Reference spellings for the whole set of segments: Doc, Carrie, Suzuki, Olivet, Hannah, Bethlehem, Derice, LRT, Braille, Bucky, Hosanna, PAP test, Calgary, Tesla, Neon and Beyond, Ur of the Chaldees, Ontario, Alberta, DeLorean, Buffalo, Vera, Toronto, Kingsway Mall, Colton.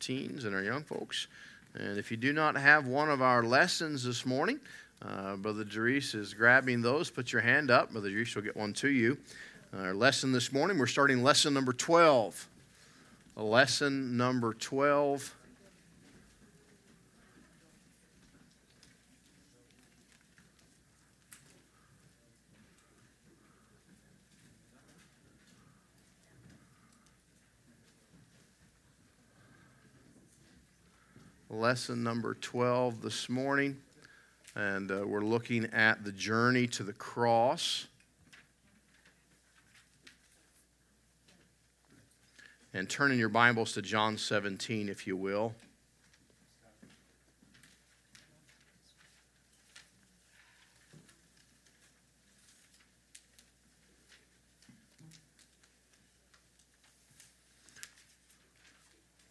teens and our young folks. And if you do not have one of our lessons this morning, Brother Derice is grabbing those. Put your hand up. Brother Derice will get one to you. Our lesson this morning, we're starting lesson number 12. Lesson number 12. Lesson number 12 this morning, and we're looking at the journey to the cross. And turn in your Bibles to John 17, if you will.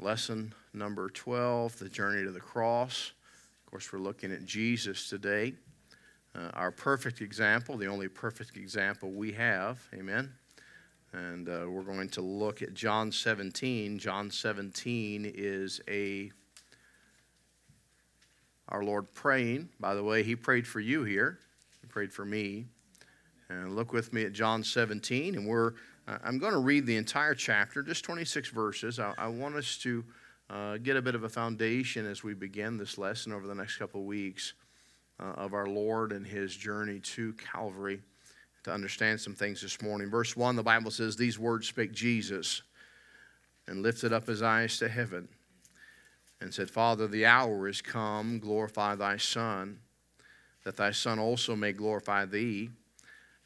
Lesson number 12, the journey to the cross. Of course, we're looking at Jesus today, our perfect example, the only perfect example we have. Amen. And we're going to look at John 17. John 17 is our Lord praying. By the way, he prayed for you here. He prayed for me. And look with me at John 17, and I'm going to read the entire chapter, just 26 verses. I want us to get a bit of a foundation as we begin this lesson over the next couple of weeks of our Lord and his journey to Calvary, to understand some things this morning. Verse 1, the Bible says, "These words spake Jesus, and lifted up his eyes to heaven, and said, Father, the hour is come, glorify thy Son, that thy Son also may glorify thee,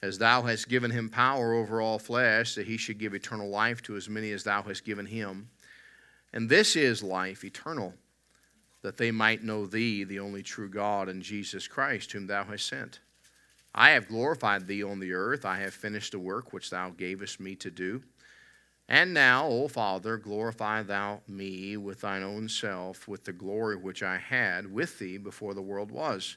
as thou hast given him power over all flesh, that he should give eternal life to as many as thou hast given him. And this is life eternal, that they might know thee, the only true God, and Jesus Christ, whom thou hast sent. I have glorified thee on the earth. I have finished the work which thou gavest me to do. And now, O Father, glorify thou me with thine own self, with the glory which I had with thee before the world was.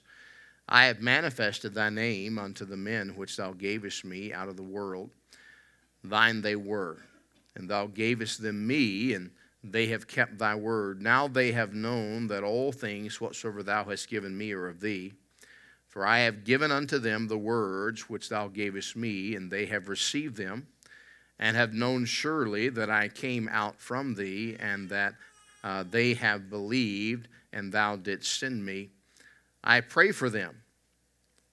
I have manifested thy name unto the men which thou gavest me out of the world. Thine they were, and thou gavest them me, and they have kept thy word. Now they have known that all things whatsoever thou hast given me are of thee. For I have given unto them the words which thou gavest me, and they have received them, and have known surely that I came out from thee, and that they have believed, and thou didst send me. I pray for them.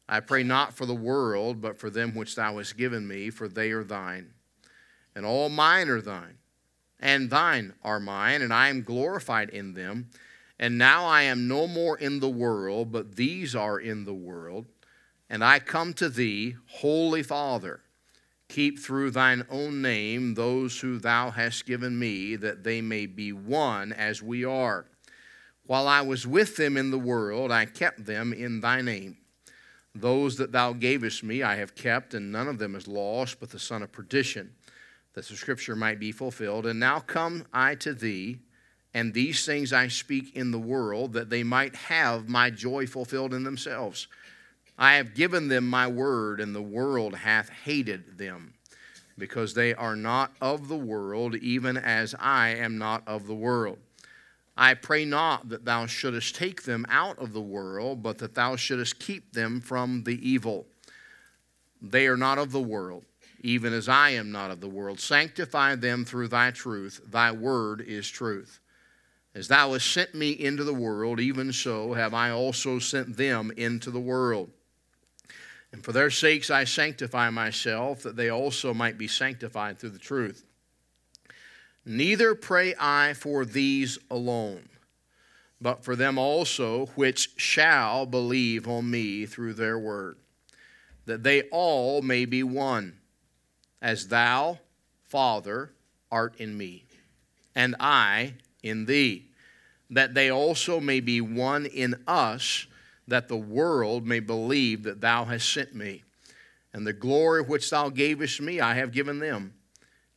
I pray not for the world, but for them which thou hast given me, for they are thine. And all mine are thine, and thine are mine, and I am glorified in them. And now I am no more in the world, but these are in the world. And I come to thee, Holy Father, keep through thine own name those who thou hast given me, that they may be one as we are. While I was with them in the world, I kept them in thy name. Those that thou gavest me I have kept, and none of them is lost but the son of perdition, that the scripture might be fulfilled. And now come I to thee, and these things I speak in the world, that they might have my joy fulfilled in themselves. I have given them my word, and the world hath hated them, because they are not of the world, even as I am not of the world. I pray not that thou shouldest take them out of the world, but that thou shouldest keep them from the evil. They are not of the world, even as I am not of the world. Sanctify them through thy truth. Thy word is truth. As thou hast sent me into the world, even so have I also sent them into the world. And for their sakes I sanctify myself, that they also might be sanctified through the truth. Neither pray I for these alone, but for them also which shall believe on me through their word, that they all may be one, as thou, Father, art in me, and I in thee, that they also may be one in us, that the world may believe that thou hast sent me. And the glory which thou gavest me I have given them,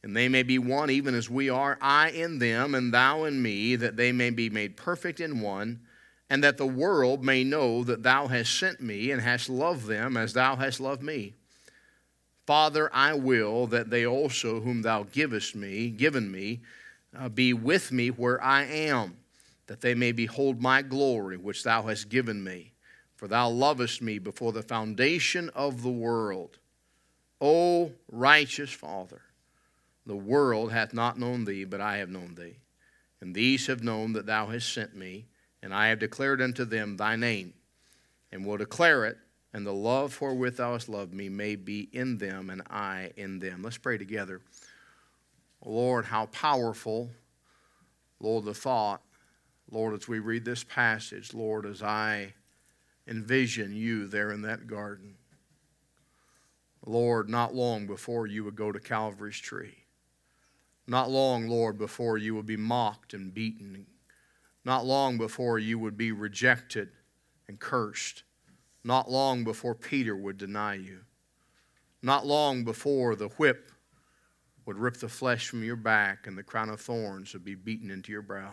and they may be one even as we are, I in them, and thou in me, that they may be made perfect in one, and that the world may know that thou hast sent me, and hast loved them as thou hast loved me. Father, I will that they also whom thou givest me, given me, be with me where I am, that they may behold my glory which thou hast given me. For thou lovest me before the foundation of the world. O righteous Father, the world hath not known thee, but I have known thee. And these have known that thou hast sent me, and I have declared unto them thy name, and will declare it, and the love wherewith thou hast loved me may be in them, and I in them. Let's pray together. Lord, how powerful, Lord, the thought. Lord, as we read this passage, Lord, as I envision you there in that garden. Lord, not long before you would go to Calvary's tree. Not long, Lord, before you would be mocked and beaten. Not long before you would be rejected and cursed. Not long before Peter would deny you. Not long before the whip would rip the flesh from your back and the crown of thorns would be beaten into your brow.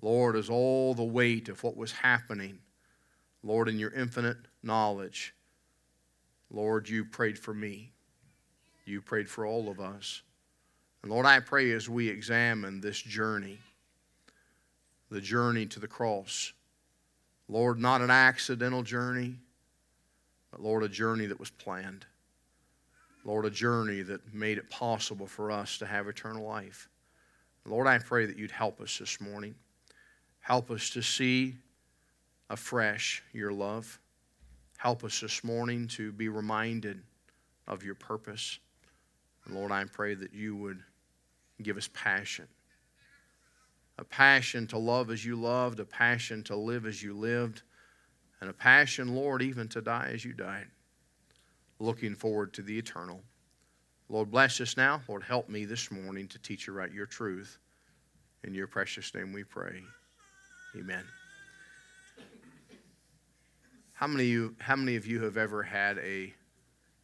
Lord, as all the weight of what was happening, Lord, in your infinite knowledge, Lord, you prayed for me. You prayed for all of us. And Lord, I pray as we examine this journey, the journey to the cross, Lord, not an accidental journey, but Lord, a journey that was planned. Lord, a journey that made it possible for us to have eternal life. Lord, I pray that you'd help us this morning. Help us to see afresh your love. Help us this morning to be reminded of your purpose. And Lord, I pray that you would give us passion. A passion to love as you loved, a passion to live as you lived, and a passion, Lord, even to die as you died. Looking forward to the eternal. Lord, bless us now. Lord, help me this morning to teach you right your truth. In your precious name we pray. Amen. How many of you have ever had a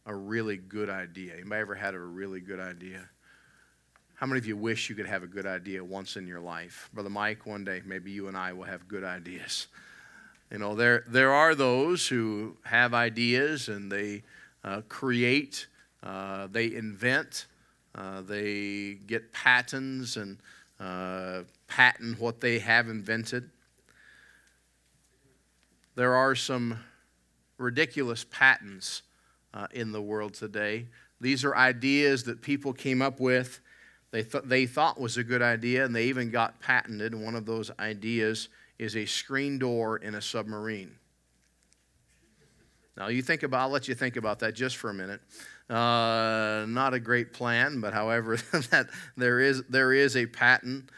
really good idea? Anybody ever had a really good idea? How many of you wish you could have a good idea once in your life? Brother Mike, one day maybe you and I will have good ideas. You know, there are those who have ideas and they create, they invent, they get patents and patent what they have invented. There are some ridiculous patents in the world today. These are ideas that people came up with, they thought was a good idea, and they even got patented. And one of those ideas is a screen door in a submarine. Now, I'll let you think about that just for a minute. Not a great plan, but however, that there is a patent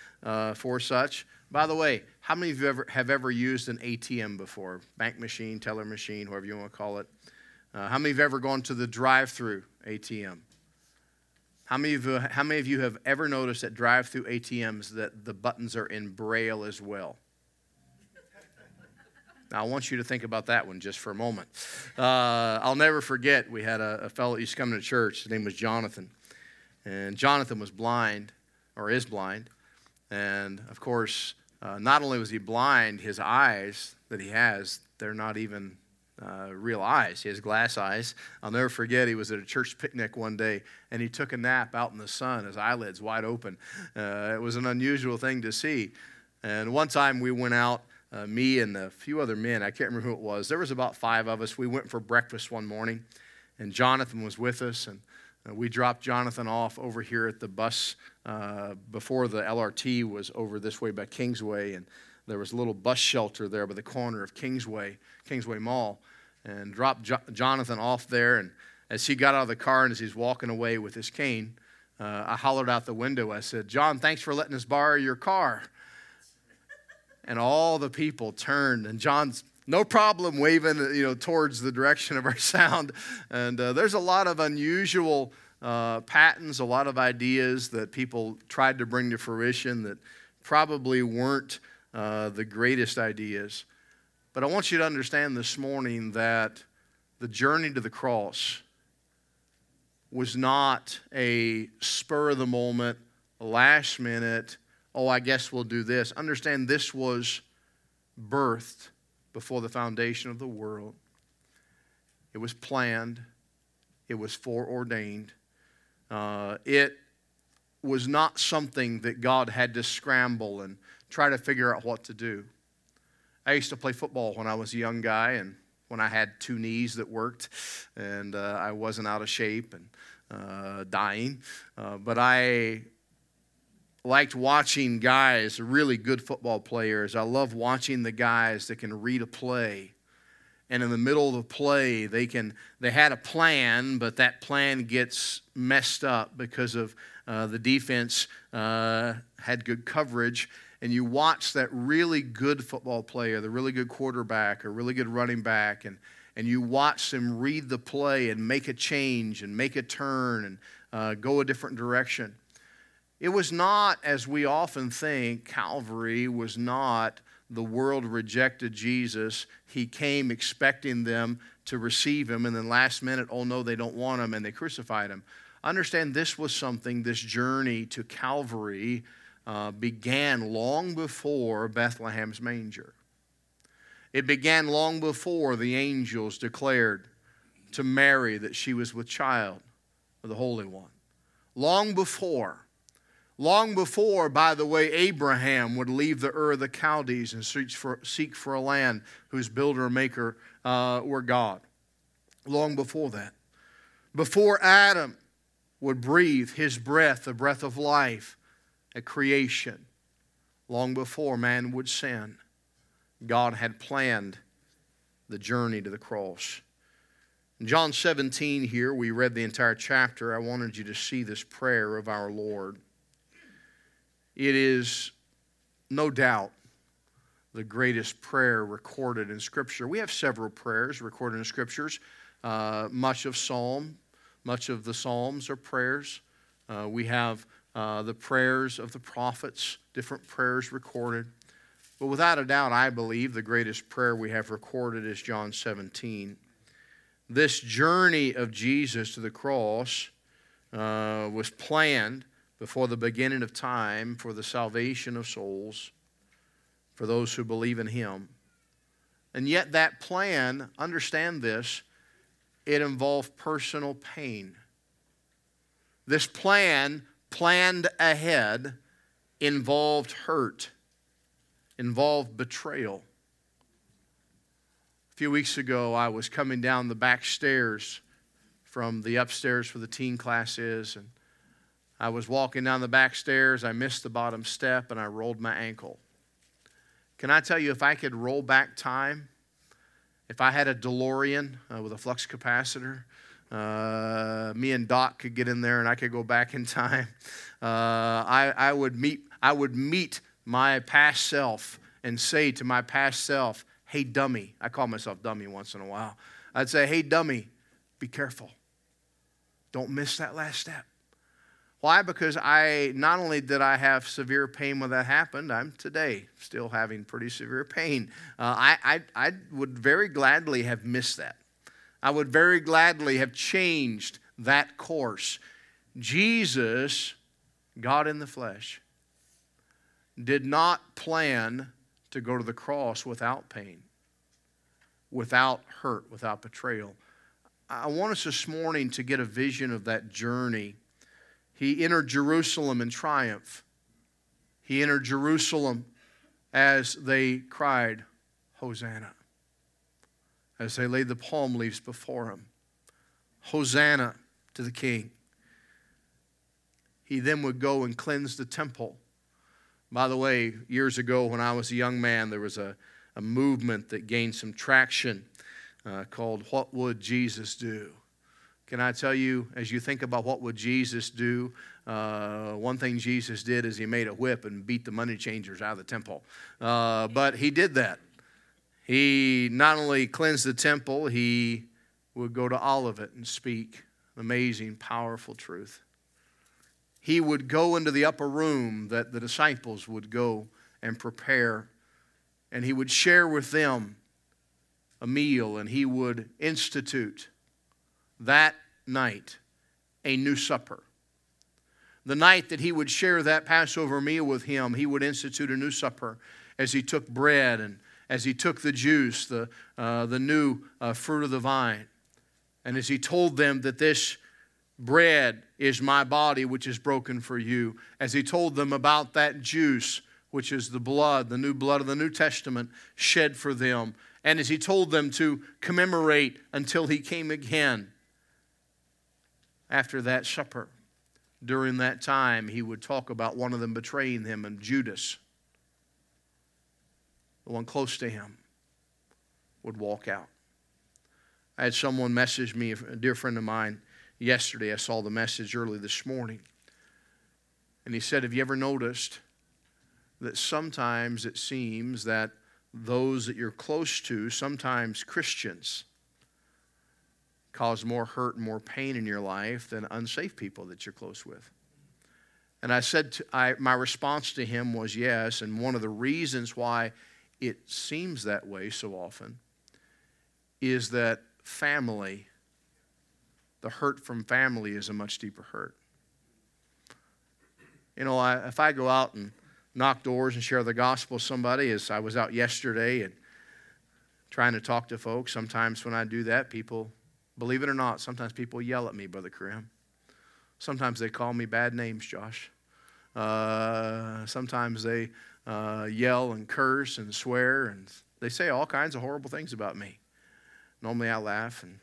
for such. By the way, how many of you have ever used an ATM before? Bank machine, teller machine, whatever you want to call it. How many have ever gone to the drive-through ATM? How many of you have ever noticed at drive-through ATMs that the buttons are in Braille as well? Now, I want you to think about that one just for a moment. I'll never forget, we had a fellow that used to come to church. His name was Jonathan. And Jonathan was blind, or is blind. And, of course, not only was he blind, his eyes that he has, they're not even real eyes. He has glass eyes. I'll never forget, he was at a church picnic one day, and he took a nap out in the sun, his eyelids wide open. It was an unusual thing to see. And one time we went out, me and a few other men, I can't remember who it was. There was about 5 of us. We went for breakfast one morning, and Jonathan was with us, and we dropped Jonathan off over here at the bus before the LRT was over this way by Kingsway, and there was a little bus shelter there by the corner of Kingsway Mall, and dropped Jonathan off there, and as he got out of the car and as he's walking away with his cane, I hollered out the window. I said, "John, thanks for letting us borrow your car." And all the people turned, and John's no problem waving, towards the direction of our sound. And there's a lot of unusual patents, a lot of ideas that people tried to bring to fruition that probably weren't the greatest ideas. But I want you to understand this morning that the journey to the cross was not a spur of the moment, last minute, "Oh, I guess we'll do this." Understand, this was birthed before the foundation of the world. It was planned. It was foreordained. It was not something that God had to scramble and try to figure out what to do. I used to play football when I was a young guy, and when I had two knees that worked, and I wasn't out of shape and dying. But I liked watching guys, really good football players. I love watching the guys that can read a play. And in the middle of the play, they had a plan, but that plan gets messed up because of the defense had good coverage. And you watch that really good football player, the really good quarterback or really good running back, and you watch them read the play and make a change and make a turn and go a different direction. It was not, as we often think, Calvary was not the world rejected Jesus. He came expecting them to receive him, and then last minute, oh no, they don't want him, and they crucified him. Understand, this was something, this journey to Calvary began long before Bethlehem's manger. It began long before the angels declared to Mary that she was with child of the Holy One. Long before, by the way, Abraham would leave the Ur of the Chaldees and seek for a land whose builder and maker were God. Long before that. Before Adam would breathe his breath, the breath of life, at creation, long before man would sin, God had planned the journey to the cross. In John 17 here, we read the entire chapter. I wanted you to see this prayer of our Lord. It is no doubt the greatest prayer recorded in Scripture. We have several prayers recorded in Scriptures. Much of the Psalms are prayers. We have the prayers of the prophets, different prayers recorded. But without a doubt, I believe the greatest prayer we have recorded is John 17. This journey of Jesus to the cross was planned before the beginning of time for the salvation of souls, for those who believe in him. And yet that plan, understand this, it involved personal pain. This plan, planned ahead, involved hurt, involved betrayal. A few weeks ago, I was coming down the back stairs from the upstairs for the teen classes, and I was walking down the back stairs. I missed the bottom step, and I rolled my ankle. Can I tell you, if I could roll back time, if I had a DeLorean with a flux capacitor, me and Doc could get in there, and I could go back in time. I would meet my past self and say to my past self, "Hey, dummy." I call myself dummy once in a while. I'd say, "Hey, dummy, be careful. Don't miss that last step." Why? Because not only did I have severe pain when that happened, I'm today still having pretty severe pain. I would very gladly have missed that. I would very gladly have changed that course. Jesus, God in the flesh, did not plan to go to the cross without pain, without hurt, without betrayal. I want us this morning to get a vision of that journey. He entered Jerusalem in triumph. He entered Jerusalem as they cried, "Hosanna," as they laid the palm leaves before him. Hosanna to the King. He then would go and cleanse the temple. By the way, years ago when I was a young man, there was a movement that gained some traction called What Would Jesus Do? Can I tell you, as you think about what would Jesus do, one thing Jesus did is he made a whip and beat the money changers out of the temple. But he did that. He not only cleansed the temple, he would go to Olivet and speak amazing, powerful truth. He would go into the upper room that the disciples would go and prepare, and he would share with them a meal, and he would institute that night a new supper. The night that he would share that Passover meal with him, he would institute a new supper as he took bread and as he took the juice, the new fruit of the vine. And as he told them that this bread is my body, which is broken for you. As he told them about that juice, which is the blood, the new blood of the New Testament, shed for them. And as he told them to commemorate until he came again. After that supper, during that time, he would talk about one of them betraying him, and Judas, the one close to him, would walk out. I had someone message me, a dear friend of mine, yesterday. I saw the message early this morning. And he said, have you ever noticed that sometimes it seems that those that you're close to, sometimes Christians, cause more hurt and more pain in your life than unsafe people that you're close with? And I said, my response to him was yes, and one of the reasons why it seems that way so often is that family, the hurt from family is a much deeper hurt. You know, if I go out and knock doors and share the gospel with somebody, as I was out yesterday and trying to talk to folks, sometimes when I do that, people, believe it or not, sometimes people yell at me, Brother Karim. Sometimes they call me bad names, Josh. Sometimes they yell and curse and swear, and they say all kinds of horrible things about me. Normally I laugh and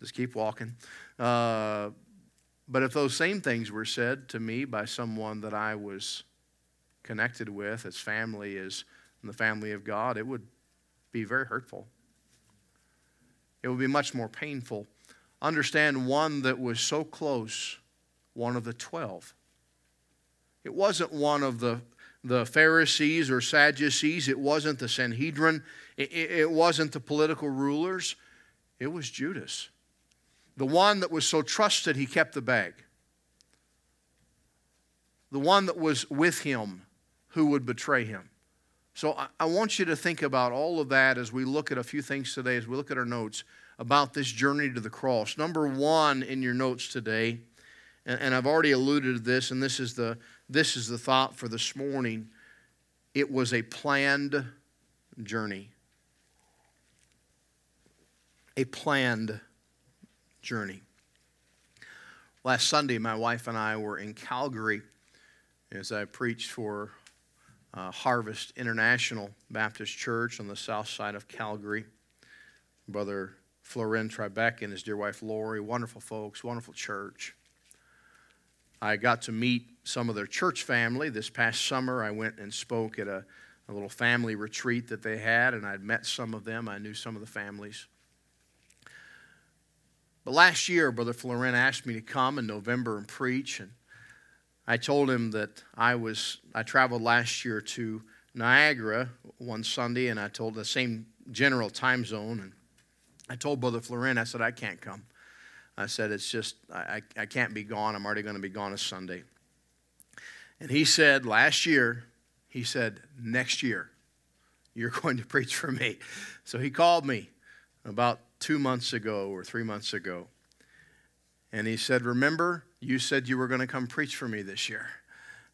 just keep walking. But if those same things were said to me by someone that I was connected with as family, as in the family of God, it would be very hurtful. It would be much more painful. Understand, one that was so close, one of the 12. It wasn't one of the Pharisees or Sadducees. It wasn't the Sanhedrin. It wasn't the political rulers. It was Judas. The one that was so trusted, he kept the bag. The one that was with him who would betray him. So I want you to think about all of that as we look at a few things today, as we look at our notes about this journey to the cross. Number one in your notes today, and I've already alluded to this, and this is the thought for this morning. It was a planned journey. A planned journey. Last Sunday, my wife and I were in Calgary as I preached for Harvest International Baptist Church on the south side of Calgary. Brother Florin Tribeck and his dear wife Lori, wonderful folks, wonderful church. I got to meet some of their church family this past summer. I went and spoke at a little family retreat that they had, and I'd met some of them. I knew some of the families. But last year, Brother Florin asked me to come in November and preach, and I told him that I traveled last year to Niagara one Sunday, and I told the same general time zone, and I told Brother Florin, I said, I can't come. I said, it's just, I can't be gone. I'm already going to be gone on Sunday. And he said, last year, he said, next year, you're going to preach for me. So he called me about 2 months ago or 3 months ago, and he said, remember, you said you were going to come preach for me this year.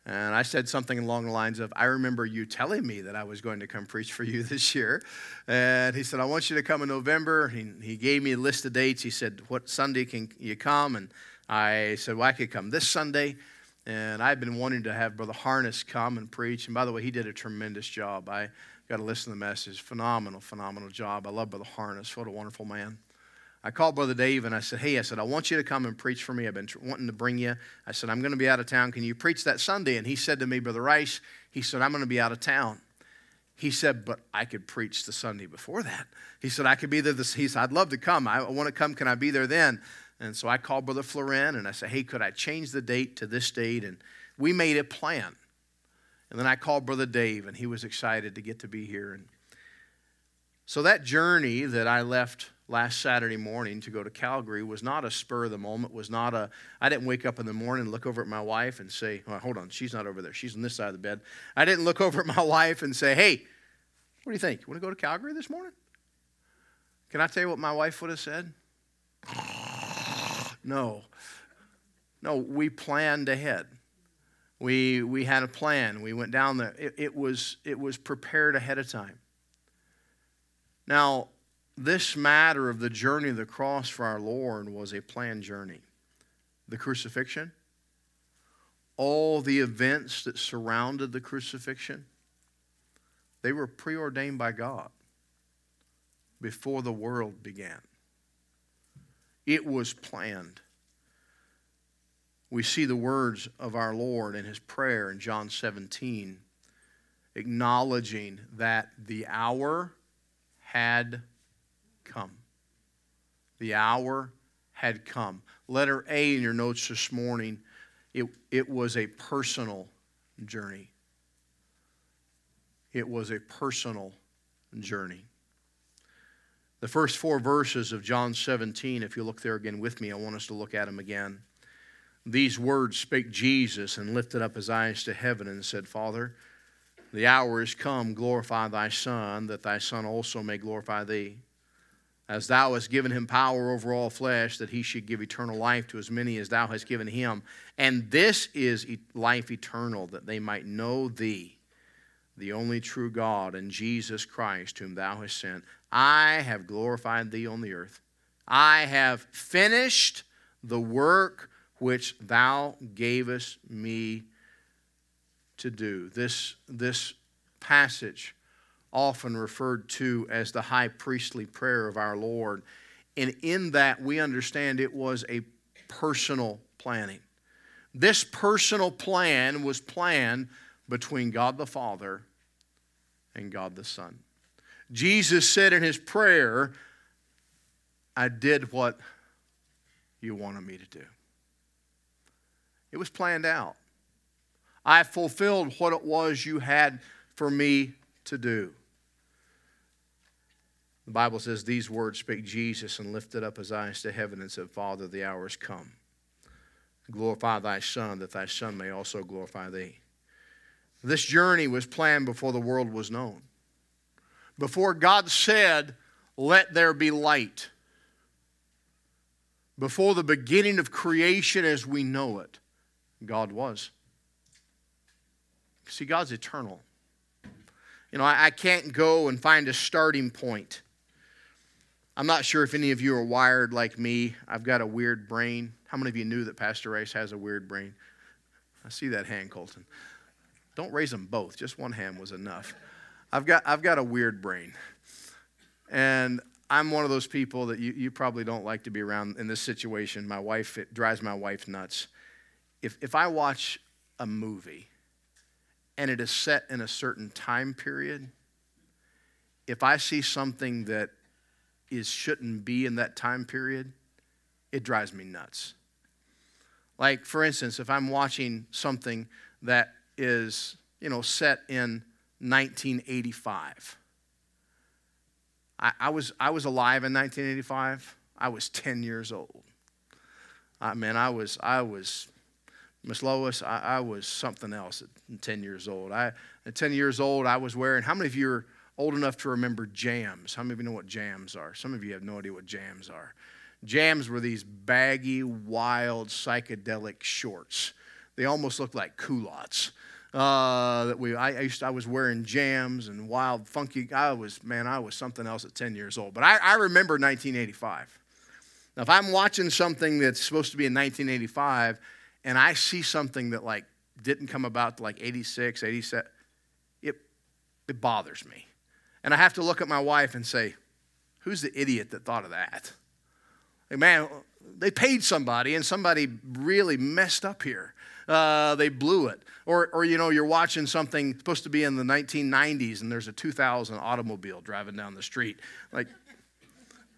And I said something along the lines of, I remember you telling me that I was going to come preach for you this year. And he said, I want you to come in November. He gave me a list of dates. He said, what Sunday can you come? And I said, well, I could come this Sunday. And I've been wanting to have Brother Harness come and preach. And by the way, he did a tremendous job. I got to listen to the message. Phenomenal, phenomenal job. I love Brother Harness. What a wonderful man. I called Brother Dave and I said, hey, I want you to come and preach for me. I've been wanting to bring you. I said, I'm going to be out of town. Can you preach that Sunday? And he said to me, Brother Rice, he said, I'm going to be out of town. He said, but I could preach the Sunday before that. He said, I could be there. He said, I'd love to come. I want to come. Can I be there then? And so I called Brother Florin and I said, hey, could I change the date to this date? And we made a plan. And then I called Brother Dave and he was excited to get to be here. And so that journey that I left last Saturday morning to go to Calgary was not a spur of the moment, I didn't wake up in the morning and look over at my wife and say, oh, hold on, she's not over there. She's on this side of the bed. I didn't look over at my wife and say, hey, what do you think? You want to go to Calgary this morning? Can I tell you what my wife would have said? No, we planned ahead. We had a plan. We went down there. It was prepared ahead of time. Now, this matter of the journey of the cross for our Lord was a planned journey. the crucifixion, all the events that surrounded the crucifixion, they were preordained by God before the world began. It was planned. We see the words of our Lord in his prayer in John 17, acknowledging that the hour had come. The hour had come. Letter A in your notes this morning, it was a personal journey. It was a personal journey. The first four verses of John 17, if you look there again with me, I want us to look at them again. These words spake Jesus and lifted up his eyes to heaven and said, Father, the hour is come, glorify thy Son, that thy Son also may glorify thee. As thou hast given him power over all flesh, that he should give eternal life to as many as thou hast given him. And this is life eternal, that they might know thee, the only true God, and Jesus Christ, whom thou hast sent. I have glorified thee on the earth. I have finished the work which thou gavest me to do. This passage, often referred to as the high priestly prayer of our Lord, and in that we understand it was a personal planning. This personal plan was planned between God the Father and God the Son. Jesus said in his prayer, I did what you wanted me to do. It was planned out. I fulfilled what it was you had for me to do. The Bible says, these words spake Jesus and lifted up his eyes to heaven and said, Father, the hour is come. Glorify thy Son, that thy Son may also glorify thee. This journey was planned before the world was known. Before God said, let there be light. Before the beginning of creation as we know it, God was. See, God's eternal. You know, I can't go and find a starting point. I'm not sure if any of you are wired like me. I've got a weird brain. How many of you knew that Pastor Race has a weird brain? I see that hand, Colton. Don't raise them both. Just one hand was enough. I've got a weird brain. And I'm one of those people that you probably don't like to be around in this situation. My wife, it drives my wife nuts. If I watch a movie and it is set in a certain time period, if I see something that shouldn't be in that time period, it drives me nuts. Like, for instance, if I'm watching something that is, you know, set in 1985. I was alive in 1985. I was 10 years old. I was Miss Lois, I was something else at 10 years old. At 10 years old, I was wearing, how many of you are old enough to remember jams? How many of you know what jams are? Some of you have no idea what jams are. Jams were these baggy, wild, psychedelic shorts. They almost looked like culottes. I was wearing jams and wild, funky. I was something else at 10 years old. But I remember 1985. Now, if I'm watching something that's supposed to be in 1985, and I see something that like didn't come about to like 86, 87, it bothers me. And I have to look at my wife and say, who's the idiot that thought of that? Like, man, they paid somebody and somebody really messed up here. They blew it. Or you know, you're watching something supposed to be in the 1990s and there's a 2000 automobile driving down the street. Like,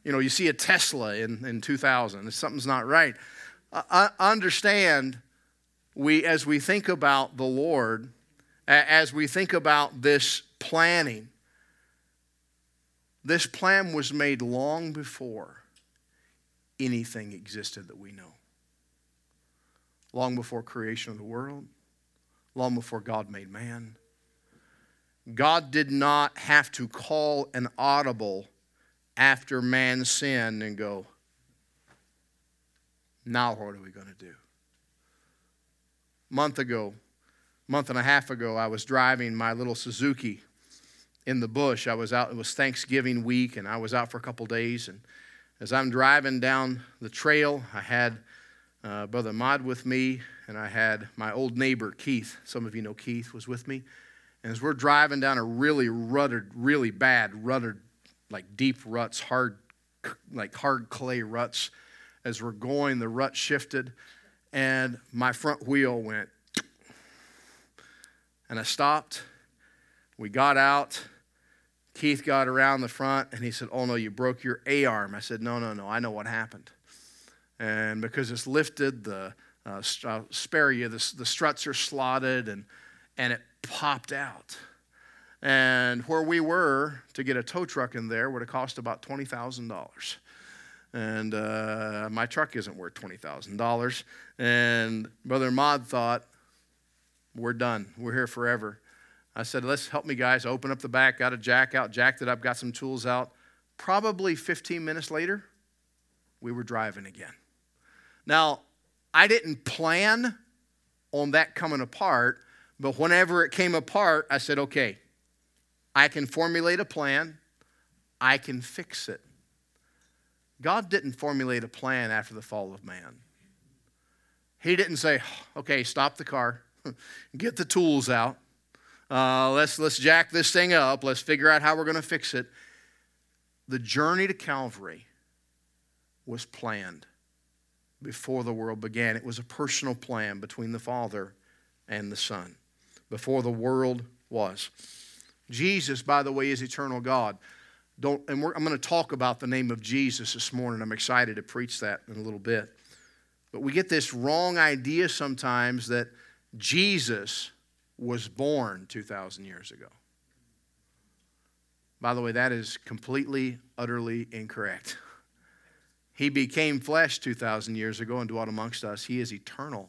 you know, you see a Tesla in 2000. Something's not right. I understand, as we think about the Lord, as we think about this planning, this plan was made long before anything existed that we know. Long before creation of the world, long before God made man. God did not have to call an audible after man sinned and go, now what are we going to do? Month and a half ago, I was driving my little Suzuki in the bush. I was out, it was Thanksgiving week, and I was out for a couple days. And as I'm driving down the trail, I had Brother Mod with me, and I had my old neighbor, Keith. Some of you know Keith was with me. And as we're driving down a really bad rutted, like deep ruts, hard clay ruts. As we're going, the rut shifted, and my front wheel went. And I stopped. We got out. Keith got around the front, and he said, "Oh, no, you broke your A-arm." I said, No, I know what happened. And because it's lifted, I'll spare you, the struts are slotted, and it popped out. And where we were, to get a tow truck in there would have cost about $20,000. And my truck isn't worth $20,000. And Brother Mod thought, we're done. We're here forever. I said, "Let's help me, guys." Open up the back, got a jack out, jacked it up, got some tools out. Probably 15 minutes later, we were driving again. Now, I didn't plan on that coming apart, but whenever it came apart, I said, okay, I can formulate a plan. I can fix it. God didn't formulate a plan after the fall of man. He didn't say, okay, stop the car, get the tools out, let's jack this thing up, let's figure out how we're going to fix it. The journey to Calvary was planned before the world began. It was a personal plan between the Father and the Son before the world was. Jesus, by the way, is eternal God. I'm going to talk about the name of Jesus this morning. I'm excited to preach that in a little bit. But we get this wrong idea sometimes that Jesus was born 2,000 years ago. By the way, that is completely, utterly incorrect. He became flesh 2,000 years ago and dwelt amongst us. He is eternal.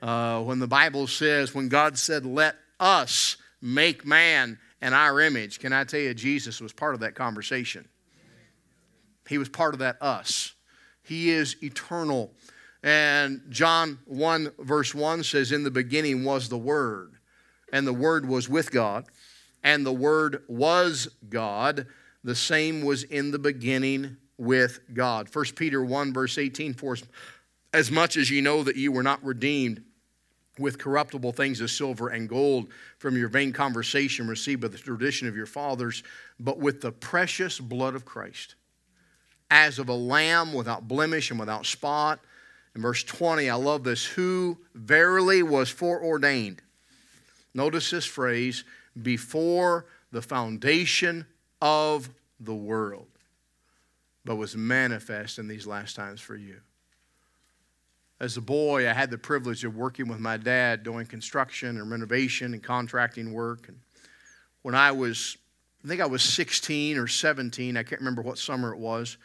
When the Bible says, when God said, "Let us make man in our image," can I tell you, Jesus was part of that conversation. He was part of that us. He is eternal. And John 1 verse 1 says, "In the beginning was the Word, and the Word was with God, and the Word was God. The same was in the beginning with God." 1 Peter 1 verse 18, "For as much as you know that you were not redeemed with corruptible things as silver and gold from your vain conversation received by the tradition of your fathers, but with the precious blood of Christ, as of a lamb without blemish and without spot." In verse 20, I love this, "Who verily was foreordained." Notice this phrase, "Before the foundation of the world, but was manifest in these last times for you." As a boy, I had the privilege of working with my dad doing construction and renovation and contracting work. And when I think I was 16 or 17, I can't remember what summer it was,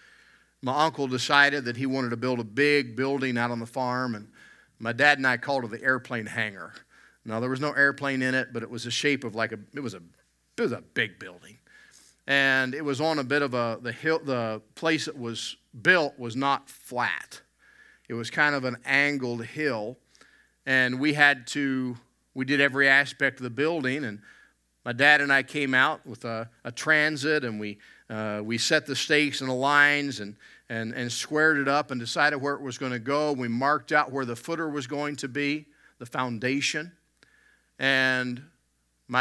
my uncle decided that he wanted to build a big building out on the farm, and my dad and I called it the airplane hangar. Now, there was no airplane in it, but it was the shape of it was a big building. And it was on a bit of the hill. The place it was built was not flat. It was kind of an angled hill. And we did every aspect of the building. And my dad and I came out with a transit, and we set the stakes and the lines and squared it up and decided where it was going to go. We marked out where the footer was going to be, the foundation. And we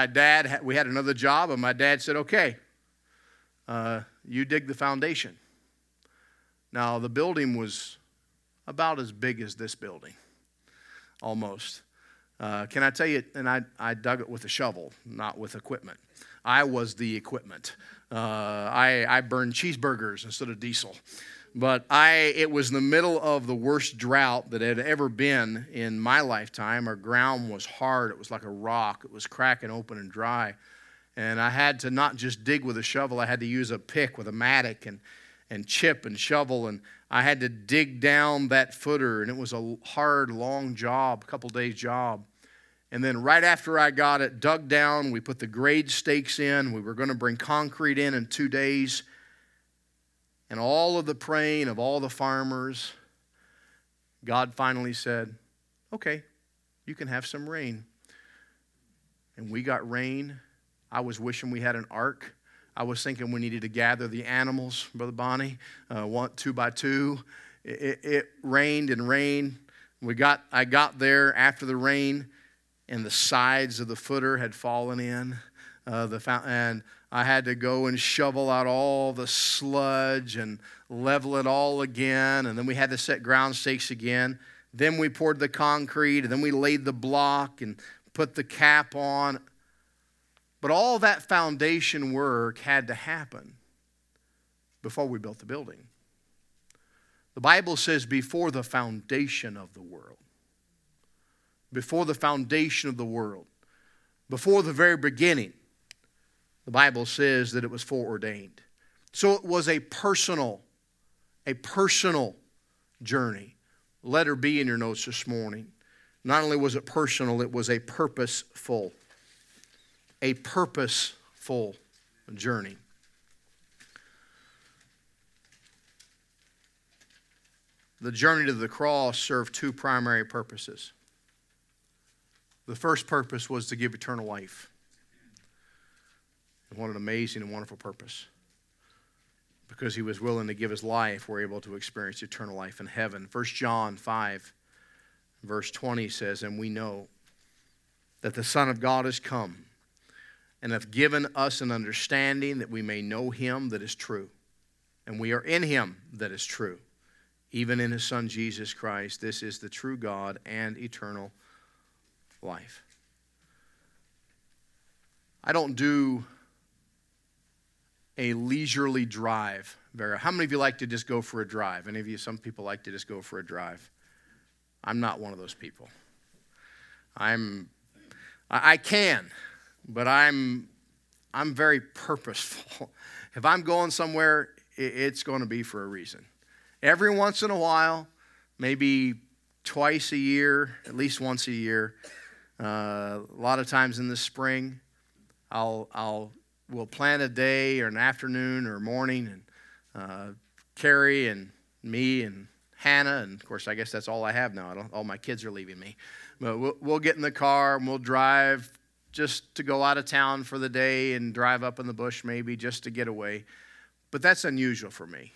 had another job, and my dad said, "Okay, you dig the foundation." Now, the building was about as big as this building, almost. Can I tell you, and I dug it with a shovel, not with equipment. I was the equipment. I burned cheeseburgers instead of diesel. But it was in the middle of the worst drought that had ever been in my lifetime. Our ground was hard. It was like a rock. It was cracking open and dry. And I had to not just dig with a shovel. I had to use a pick with a mattock and chip and shovel. And I had to dig down that footer. And it was a hard, long job, a couple days job. And then right after I got it dug down, we put the grade stakes in. We were going to bring concrete in 2 days. And all of the praying of all the farmers, God finally said, "Okay, you can have some rain." And we got rain. I was wishing we had an ark. I was thinking we needed to gather the animals, Brother Bonnie, 2x2. It rained and rained. I got there after the rain, and the sides of the footer had fallen in. And I had to go and shovel out all the sludge and level it all again. And then we had to set ground stakes again. Then we poured the concrete, and then we laid the block and put the cap on. But all that foundation work had to happen before we built the building. The Bible says before the foundation of the world. Before the foundation of the world. Before the very beginning. The Bible says that it was foreordained. So it was a personal journey. Letter B in your notes this morning. Not only was it personal, it was a purposeful journey. The journey to the cross served two primary purposes. The first purpose was to give eternal life. And what an amazing and wonderful purpose. Because he was willing to give his life, we're able to experience eternal life in heaven. 1 John 5, verse 20 says, "And we know that the Son of God has come and hath given us an understanding that we may know him that is true. And we are in him that is true, even in his Son Jesus Christ. This is the true God and eternal life." I don't do a leisurely drive, Vera. How many of you like to just go for a drive? Any of you, some people like to just go for a drive. I'm not one of those people. I can, but I'm very purposeful. If I'm going somewhere, it's going to be for a reason. Every once in a while, maybe twice a year, at least once a year, a lot of times in the spring, we'll plan a day or an afternoon or morning, and Carrie and me and Hannah, and of course, I guess that's all I have now. All my kids are leaving me, but we'll get in the car and we'll drive just to go out of town for the day and drive up in the bush maybe just to get away. But that's unusual for me.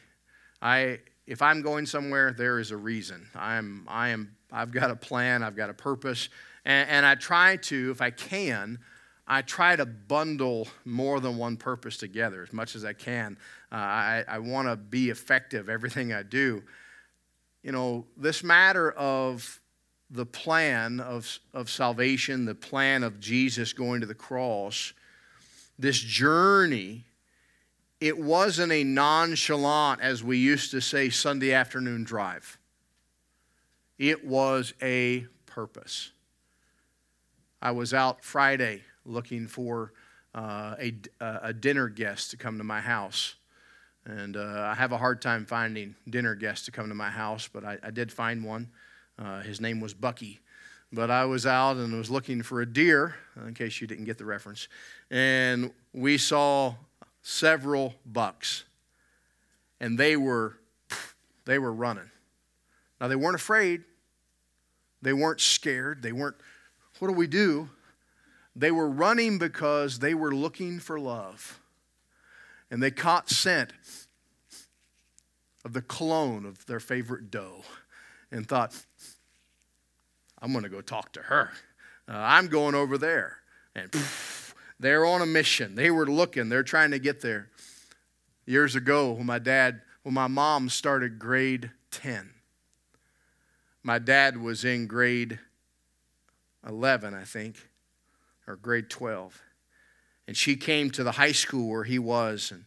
If I'm going somewhere, there is a reason. I've got a plan, I've got a purpose, and I try to, if I can, I try to bundle more than one purpose together as much as I can. I want to be effective everything I do. You know, this matter of the plan of salvation, the plan of Jesus going to the cross, this journey. It wasn't a nonchalant, as we used to say, Sunday afternoon drive. It was a purpose. I was out Friday looking for a dinner guest to come to my house. And I have a hard time finding dinner guests to come to my house, but I did find one. His name was Bucky. But I was out and was looking for a deer, in case you didn't get the reference. And we saw several bucks, and they were running. Now, they weren't afraid. They weren't scared. They weren't, what do we do? They were running because they were looking for love, and they caught scent of the cologne of their favorite doe and thought, I'm going to go talk to her. I'm going over there, and they're on a mission. They were looking. They're trying to get there. Years ago, when my mom started grade 10, my dad was in grade 11, I think, or grade 12. And she came to the high school where he was. And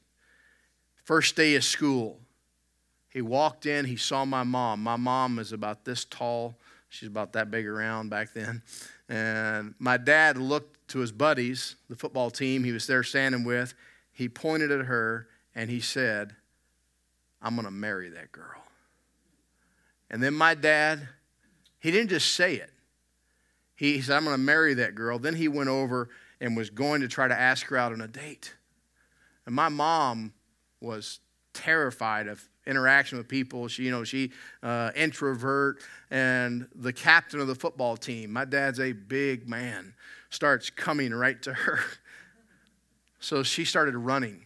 first day of school, he walked in. He saw my mom. My mom is about this tall. She's about that big around back then. And my dad looked to his buddies, the football team he was there standing with. He pointed at her, and he said, I'm going to marry that girl. And then my dad, he didn't just say it. He said, I'm going to marry that girl. Then he went over and was going to try to ask her out on a date. And my mom was terrified of interaction with people. She introvert, and the captain of the football team, my dad's a big man, starts coming right to her. So she started running.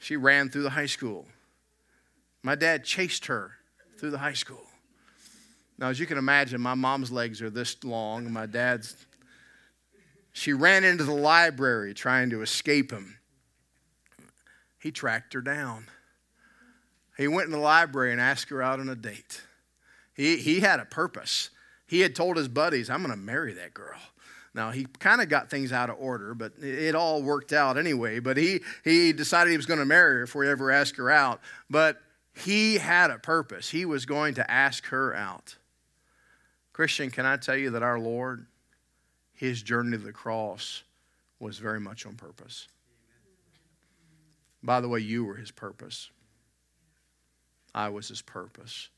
She ran through the high school. My dad chased her through the high school. Now, as you can imagine, my mom's legs are this long, and my dad's... She ran into the library trying to escape him. He tracked her down. He went in the library and asked her out on a date. He had a purpose. He had told his buddies, I'm going to marry that girl. Now, he kind of got things out of order, but it all worked out anyway. But he decided he was going to marry her if we ever asked her out. But he had a purpose. He was going to ask her out. Christian, can I tell you that our Lord, his journey to the cross was very much on purpose. By the way, you were his purpose. I was his purpose.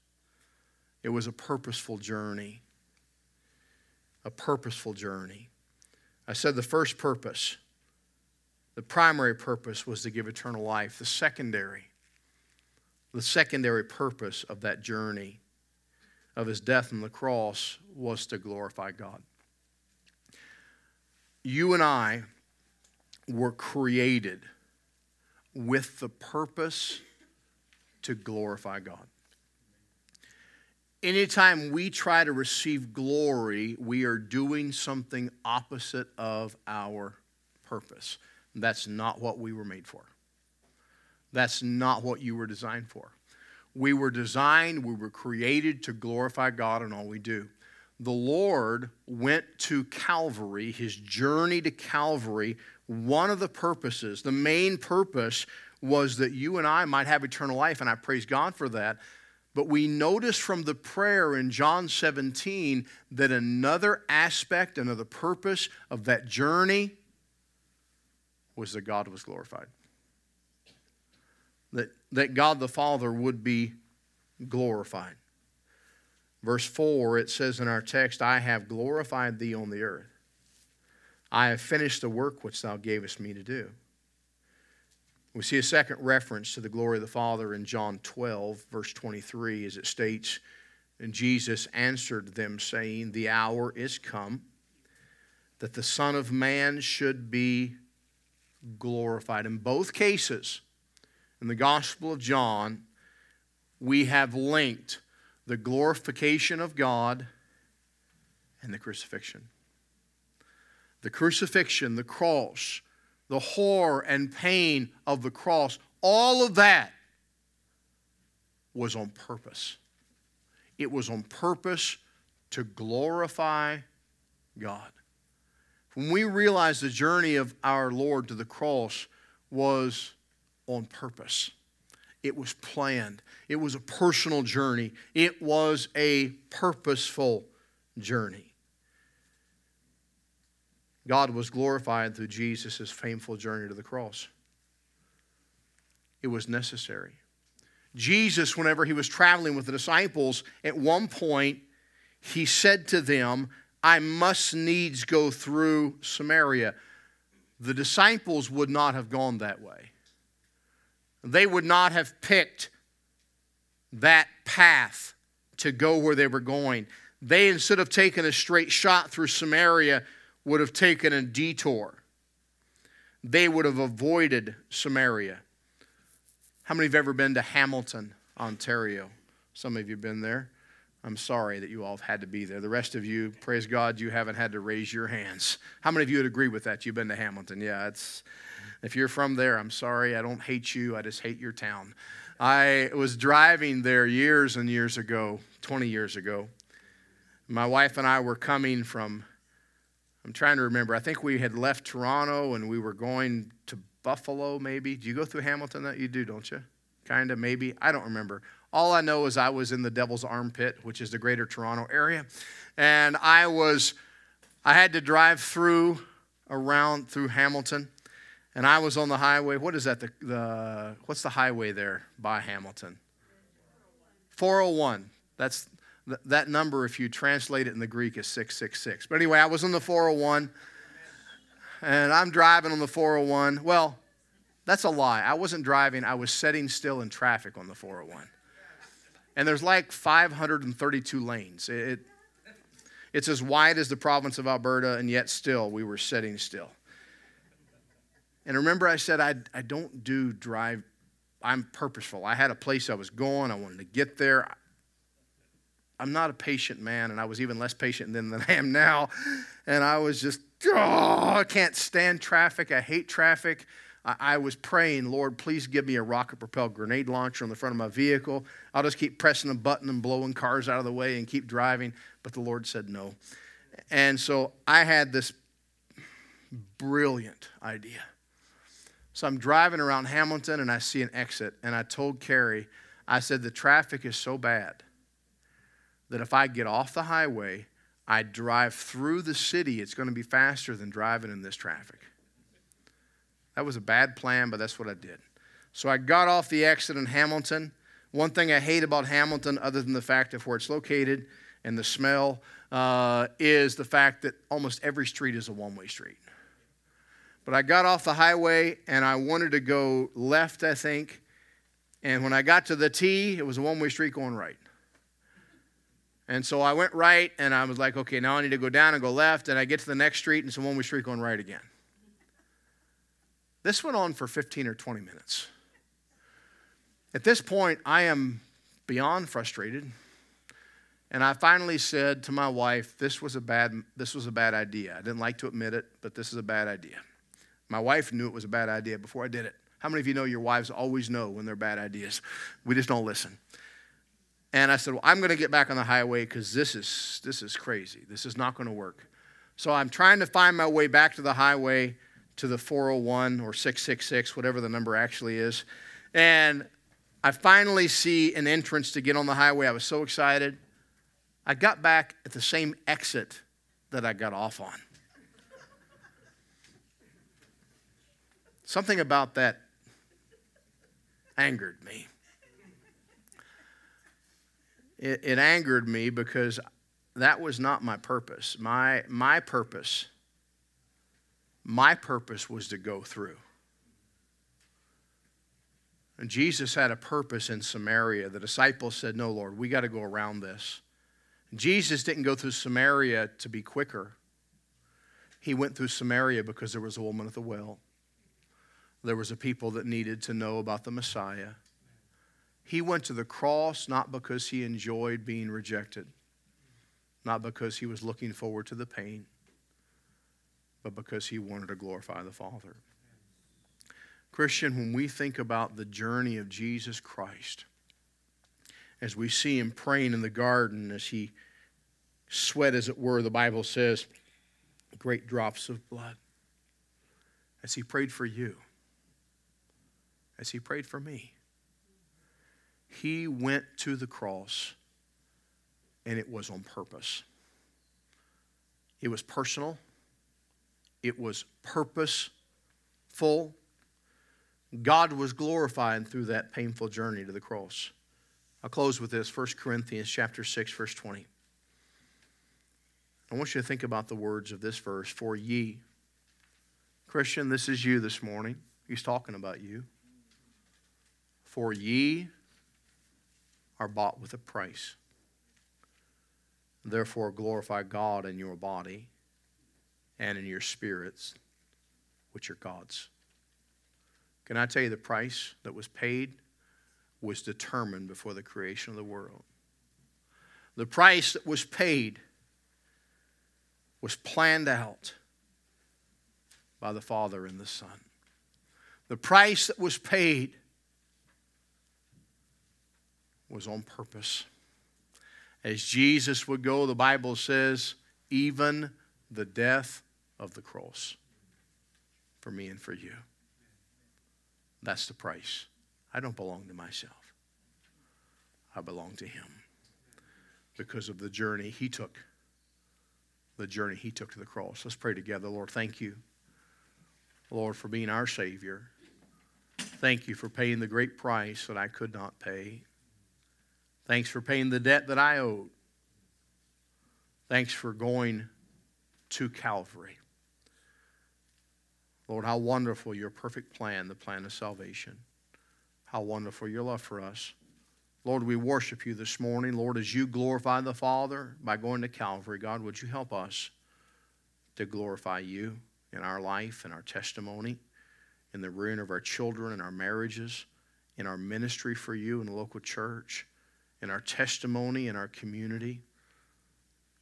It was a purposeful journey. A purposeful journey. I said the first purpose, the primary purpose was to give eternal life. The secondary purpose of that journey, of his death on the cross, was to glorify God. You and I were created with the purpose to glorify God. Anytime we try to receive glory, we are doing something opposite of our purpose. That's not what we were made for. That's not what you were designed for. We were designed, we were created to glorify God in all we do. The Lord went to Calvary, his journey to Calvary. One of the purposes, the main purpose, was that you and I might have eternal life, and I praise God for that. But we notice from the prayer in John 17 that another aspect, another purpose of that journey was that God was glorified. That God the Father would be glorified. Verse 4, it says in our text, I have glorified thee on the earth. I have finished the work which thou gavest me to do. We see a second reference to the glory of the Father in John 12, verse 23, as it states, and Jesus answered them, saying, the hour is come that the Son of Man should be glorified. In both cases, in the Gospel of John, we have linked the glorification of God and the crucifixion. The crucifixion, the cross, the horror and pain of the cross, all of that was on purpose. It was on purpose to glorify God. When we realize the journey of our Lord to the cross was on purpose, it was planned, it was a personal journey, it was a purposeful journey. God was glorified through Jesus' painful journey to the cross. It was necessary. Jesus, whenever he was traveling with the disciples, at one point, he said to them, I must needs go through Samaria. The disciples would not have gone that way. They would not have picked that path to go where they were going. They, instead of taking a straight shot through Samaria, would have taken a detour. They would have avoided Samaria. How many of you have ever been to Hamilton, Ontario? Some of you have been there. I'm sorry that you all have had to be there. The rest of you, praise God, you haven't had to raise your hands. How many of you would agree with that? You've been to Hamilton. Yeah, if you're from there, I'm sorry. I don't hate you. I just hate your town. I was driving there years and years ago, 20 years ago. My wife and I were coming from, I'm trying to remember. I think we had left Toronto and we were going to Buffalo, maybe. Do you go through Hamilton? That you do, don't you? Kind of, maybe. I don't remember. All I know is I was in the Devil's Armpit, which is the Greater Toronto area. And I had to drive around through Hamilton. And I was on the highway. What is that? What's the highway there by Hamilton? 401. That's... That number, if you translate it in the Greek, is 666. But anyway, I was on the 401, and I'm driving on the 401. Well, that's a lie. I wasn't driving. I was sitting still in traffic on the 401. And there's like 532 lanes. It's as wide as the province of Alberta, and yet still we were sitting still. And remember I said, I don't do drive I'm purposeful. I had a place I was going. I wanted to get there. I'm not a patient man, and I was even less patient then than I am now. And I was just, I can't stand traffic. I hate traffic. I was praying, Lord, please give me a rocket-propelled grenade launcher on the front of my vehicle. I'll just keep pressing a button and blowing cars out of the way and keep driving. But the Lord said no. And so I had this brilliant idea. So I'm driving around Hamilton, and I see an exit. And I told Carrie, I said, the traffic is so bad that if I get off the highway, I drive through the city, it's going to be faster than driving in this traffic. That was a bad plan, but that's what I did. So I got off the exit in Hamilton. One thing I hate about Hamilton, other than the fact of where it's located and the smell, is the fact that almost every street is a one-way street. But I got off the highway, and I wanted to go left, I think. And when I got to the T, it was a one-way street going right. And so I went right, and I was like, okay, now I need to go down and go left. And I get to the next street, and it's a one-way street going right again. This went on for 15 or 20 minutes. At this point, I am beyond frustrated. And I finally said to my wife, this was a bad idea. I didn't like to admit it, but this is a bad idea. My wife knew it was a bad idea before I did it. How many of you know your wives always know when they're bad ideas? We just don't listen. And I said, well, I'm going to get back on the highway because this is crazy. This is not going to work. So I'm trying to find my way back to the highway, to the 401 or 666, whatever the number actually is. And I finally see an entrance to get on the highway. I was so excited. I got back at the same exit that I got off on. Something about that angered me. It angered me because that was not my purpose. My purpose was to go through. And Jesus had a purpose in Samaria. The disciples said, no, Lord, we got to go around this. Jesus didn't go through Samaria to be quicker. He went through Samaria because there was a woman at the well. There was a people that needed to know about the Messiah. He went to the cross not because he enjoyed being rejected, not because he was looking forward to the pain, but because he wanted to glorify the Father. Christian, when we think about the journey of Jesus Christ, as we see him praying in the garden, as he sweat, as it were, the Bible says, great drops of blood. As he prayed for you, as he prayed for me, he went to the cross, and it was on purpose. It was personal. It was purposeful. God was glorified through that painful journey to the cross. I'll close with this, 1 Corinthians chapter 6, verse 20. I want you to think about the words of this verse, for ye. Christian, this is you this morning. He's talking about you. For ye are bought with a price. Therefore glorify God in your body and in your spirits, which are God's. Can I tell you the price that was paid was determined before the creation of the world. The price that was paid was planned out by the Father and the Son. The price that was paid was on purpose. As Jesus would go, the Bible says, even the death of the cross for me and for you. That's the price. I don't belong to myself. I belong to him because of the journey he took, to the cross. Let's pray together. Lord, thank you, Lord, for being our Savior. Thank you for paying the great price that I could not pay. Thanks for paying the debt that I owed. Thanks for going to Calvary. Lord, how wonderful your perfect plan, the plan of salvation. How wonderful your love for us. Lord, we worship you this morning. Lord, as you glorify the Father by going to Calvary, God, would you help us to glorify you in our life, in our testimony, in the rearing of our children, in our marriages, in our ministry for you in the local church, in our testimony, in our community,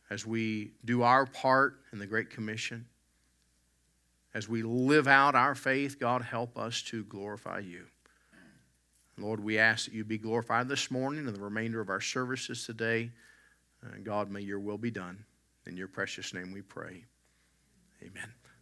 as we do our part in the Great Commission, as we live out our faith, God, help us to glorify you. Lord, we ask that you be glorified this morning and the remainder of our services today. God, may your will be done. In your precious name we pray. Amen.